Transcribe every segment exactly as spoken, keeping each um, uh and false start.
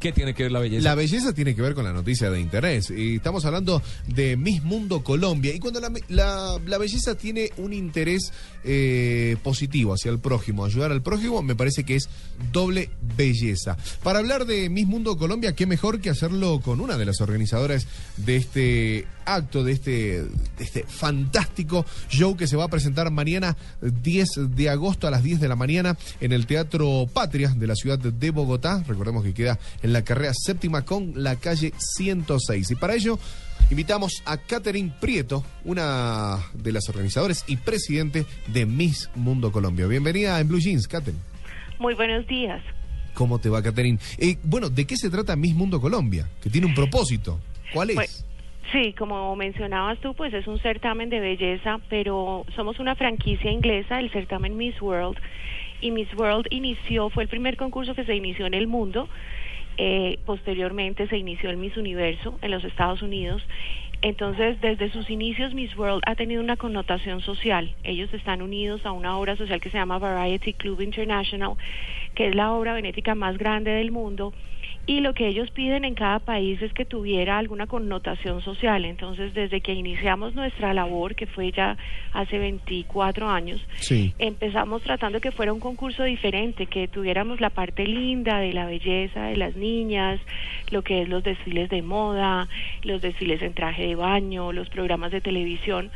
¿Qué tiene que ver la belleza? La belleza tiene que ver con la noticia de interés. Y estamos hablando de Miss Mundo Colombia. Y cuando la, la, la belleza tiene un interés eh, positivo hacia el prójimo, ayudar al prójimo, me parece que es doble belleza. Para hablar de Miss Mundo Colombia, qué mejor que hacerlo con una de las organizadoras de este acto, de este, de este fantástico show que se va a presentar mañana diez de agosto a las diez de la mañana en el Teatro Patria de la ciudad de Bogotá. Recordemos que queda en en la carrera séptima con la calle ciento seis. Y para ello invitamos a Katherine Prieto, una de las organizadoras y presidente de Miss Mundo Colombia. Bienvenida en Blue Jeans, Katherine. Muy buenos días. ¿Cómo te va, Katherine? Eh, bueno, ¿de qué se trata Miss Mundo Colombia? Que tiene un propósito. ¿Cuál es? Pues, sí, como mencionabas tú, pues es un certamen de belleza, pero somos una franquicia inglesa, el certamen Miss World. Y Miss World inició, fue el primer concurso que se inició en el mundo. Eh, posteriormente se inició el Miss Universo en los Estados Unidos. Entonces, desde sus inicios, Miss World ha tenido una connotación social. Ellos están unidos a una obra social que se llama Variety Club International, que es la obra benéfica más grande del mundo, y lo que ellos piden en cada país es que tuviera alguna connotación social. Entonces, desde que iniciamos nuestra labor, que fue ya hace veinticuatro años, sí, empezamos tratando que fuera un concurso diferente, que tuviéramos la parte linda de la belleza de las niñas, lo que es los desfiles de moda, los desfiles en traje de baño, los programas de televisión,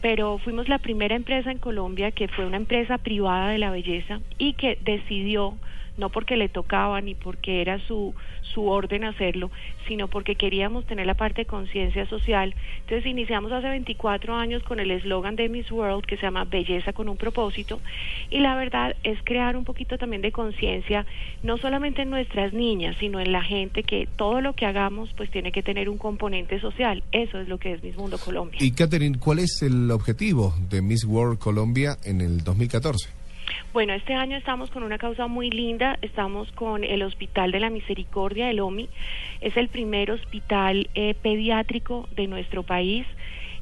pero fuimos la primera empresa en Colombia que fue una empresa privada de la belleza y que decidió, no porque le tocaba ni porque era su su orden hacerlo, sino porque queríamos tener la parte de conciencia social. Entonces iniciamos hace veinticuatro años con el eslogan de Miss World, que se llama Belleza con un propósito, y la verdad es crear un poquito también de conciencia, no solamente en nuestras niñas, sino en la gente, que todo lo que hagamos pues tiene que tener un componente social. Eso es lo que es Miss Mundo Colombia. Y Katherine, ¿cuál es el objetivo de Miss World Colombia en el dos mil catorce? Bueno, este año estamos con una causa muy linda, estamos con el Hospital de la Misericordia, el HOMI. Es el primer hospital eh, pediátrico de nuestro país,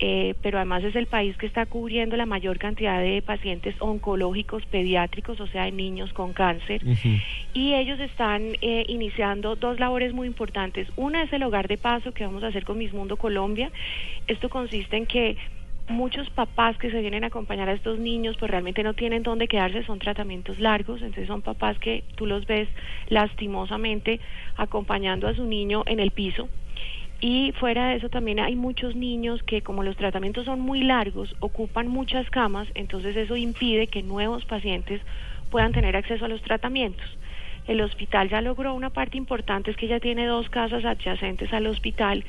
eh, pero además es el país que está cubriendo la mayor cantidad de pacientes oncológicos pediátricos, o sea, de niños con cáncer. Uh-huh. Y ellos están eh, iniciando dos labores muy importantes. Una es el hogar de paso que vamos a hacer con Miss Mundo Colombia. Esto consiste en que muchos papás que se vienen a acompañar a estos niños pues realmente no tienen dónde quedarse, son tratamientos largos, entonces son papás que tú los ves lastimosamente acompañando a su niño en el piso. Y fuera de eso también hay muchos niños que, como los tratamientos son muy largos, ocupan muchas camas, entonces eso impide que nuevos pacientes puedan tener acceso a los tratamientos. El hospital ya logró una parte importante, es que ya tiene dos casas adyacentes al hospital,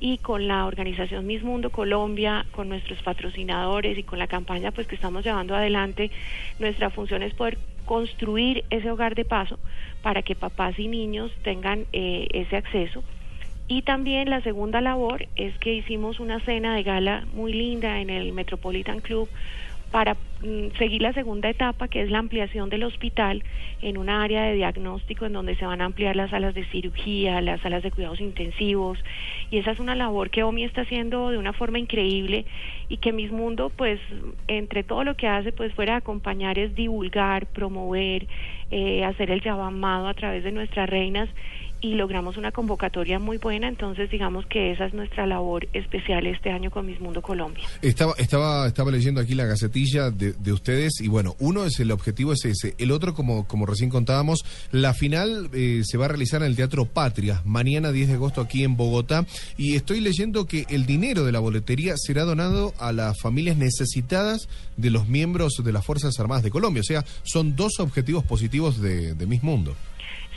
y con la organización Miss Mundo Colombia, con nuestros patrocinadores y con la campaña pues que estamos llevando adelante, nuestra función es poder construir ese hogar de paso para que papás y niños tengan eh, ese acceso. Y también la segunda labor es que hicimos una cena de gala muy linda en el Metropolitan Club para mm, seguir la segunda etapa, que es la ampliación del hospital en un área de diagnóstico en donde se van a ampliar las salas de cirugía, las salas de cuidados intensivos, y esa es una labor que HOMI está haciendo de una forma increíble y que Miss Mundo, pues, entre todo lo que hace, pues, fuera de acompañar es divulgar, promover, eh, hacer el llamado a través de nuestras reinas, y logramos una convocatoria muy buena. Entonces digamos que esa es nuestra labor especial este año con Miss Mundo Colombia. Estaba estaba estaba leyendo aquí la gacetilla de, de ustedes, y bueno, uno es el objetivo es ese, el otro, como como recién contábamos, la final eh, se va a realizar en el Teatro Patria, mañana diez de agosto aquí en Bogotá, y estoy leyendo que el dinero de la boletería será donado a las familias necesitadas de los miembros de las Fuerzas Armadas de Colombia, o sea, son dos objetivos positivos de, de Miss Mundo.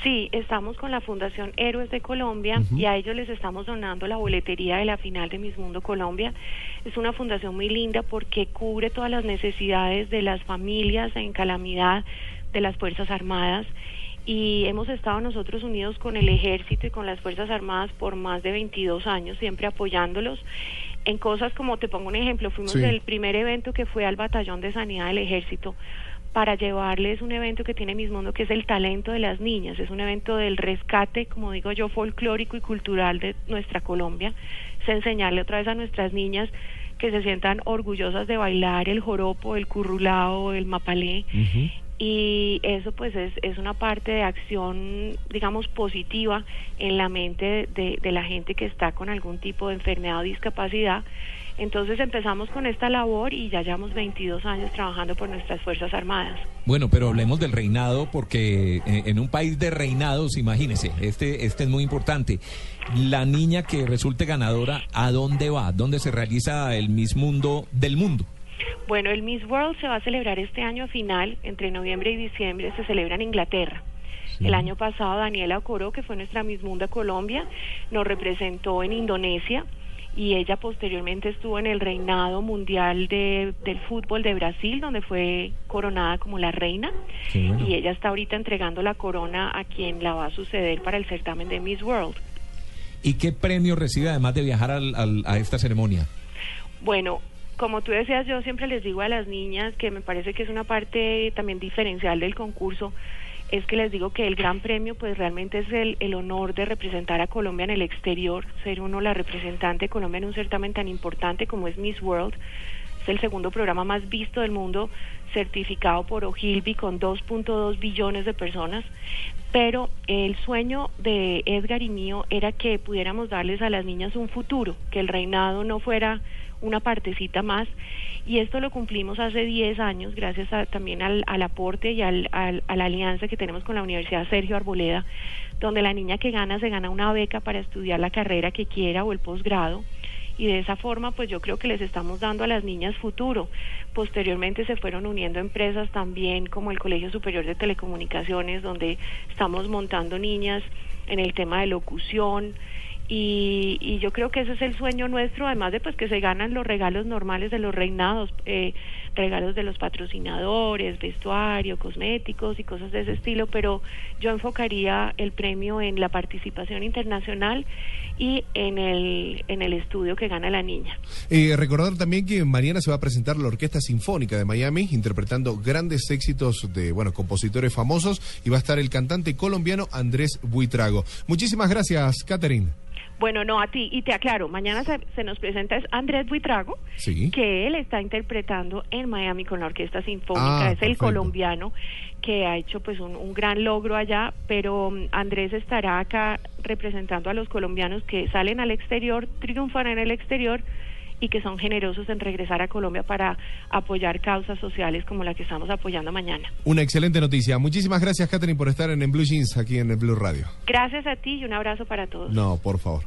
Sí, estamos con la Fundación Héroes de Colombia, uh-huh, y a ellos les estamos donando la boletería de la final de Miss Mundo Colombia. Es una fundación muy linda porque cubre todas las necesidades de las familias en calamidad de las Fuerzas Armadas, y hemos estado nosotros unidos con el Ejército y con las Fuerzas Armadas por más de veintidós años, siempre apoyándolos en cosas como, te pongo un ejemplo, fuimos sí. el primer evento que fue al Batallón de Sanidad del Ejército para llevarles un evento que tiene Miss Mundo, que es el talento de las niñas. Es un evento del rescate, como digo yo, folclórico y cultural de nuestra Colombia. Es enseñarle otra vez a nuestras niñas que se sientan orgullosas de bailar el joropo, el currulao, el mapalé. Uh-huh. Y eso pues es, es una parte de acción, digamos, positiva en la mente de, de la gente que está con algún tipo de enfermedad o discapacidad. Entonces empezamos con esta labor y ya llevamos veintidós años trabajando por nuestras Fuerzas Armadas. Bueno, pero hablemos del reinado, porque en un país de reinados, imagínese, este, este es muy importante. La niña que resulte ganadora, ¿a dónde va? ¿Dónde se realiza el Miss Mundo del mundo? Bueno, el Miss World se va a celebrar este año a final, entre noviembre y diciembre, se celebra en Inglaterra. Sí. El año pasado Daniela Ocoro, que fue nuestra Miss Mundo Colombia, nos representó en Indonesia y ella posteriormente estuvo en el reinado mundial de, del fútbol de Brasil, donde fue coronada como la reina. Sí, bueno. Y ella está ahorita entregando la corona a quien la va a suceder para el certamen de Miss World. ¿Y qué premio recibe además de viajar al, al, a esta ceremonia? Bueno, como tú decías, yo siempre les digo a las niñas que me parece que es una parte también diferencial del concurso, es que les digo que el gran premio pues realmente es el, el honor de representar a Colombia en el exterior, ser uno la representante de Colombia en un certamen tan importante como es Miss World. Es el segundo programa más visto del mundo, certificado por Ogilvy con dos punto dos billones de personas, pero el sueño de Edgar y mío era que pudiéramos darles a las niñas un futuro, que el reinado no fuera una partecita más, y esto lo cumplimos hace diez años gracias a, también al, al aporte y al, al, a la alianza que tenemos con la Universidad Sergio Arboleda, donde la niña que gana se gana una beca para estudiar la carrera que quiera o el posgrado, y de esa forma pues yo creo que les estamos dando a las niñas futuro. Posteriormente se fueron uniendo empresas también como el Colegio Superior de Telecomunicaciones, donde estamos montando niñas en el tema de locución. Y, y yo creo que ese es el sueño nuestro, además de pues que se ganan los regalos normales de los reinados, eh, regalos de los patrocinadores, vestuario, cosméticos y cosas de ese estilo, pero yo enfocaría el premio en la participación internacional y en el, en el estudio que gana la niña. Eh, recordar también que mañana se va a presentar la Orquesta Sinfónica de Miami, interpretando grandes éxitos de, bueno, compositores famosos, y va a estar el cantante colombiano Andrés Buitrago. Muchísimas gracias, Katherine. Bueno, no, a ti, y te aclaro, mañana se, se nos presenta es Andrés Buitrago, sí, que él está interpretando en Miami con la Orquesta Sinfónica, ah, es el perfecto. colombiano que ha hecho pues un, un gran logro allá, pero Andrés estará acá representando a los colombianos que salen al exterior, triunfan en el exterior y que son generosos en regresar a Colombia para apoyar causas sociales como la que estamos apoyando mañana. Una excelente noticia. Muchísimas gracias, Katherine, por estar en, en Blue Jeans, aquí en el Blue Radio. Gracias a ti y un abrazo para todos. No, por favor.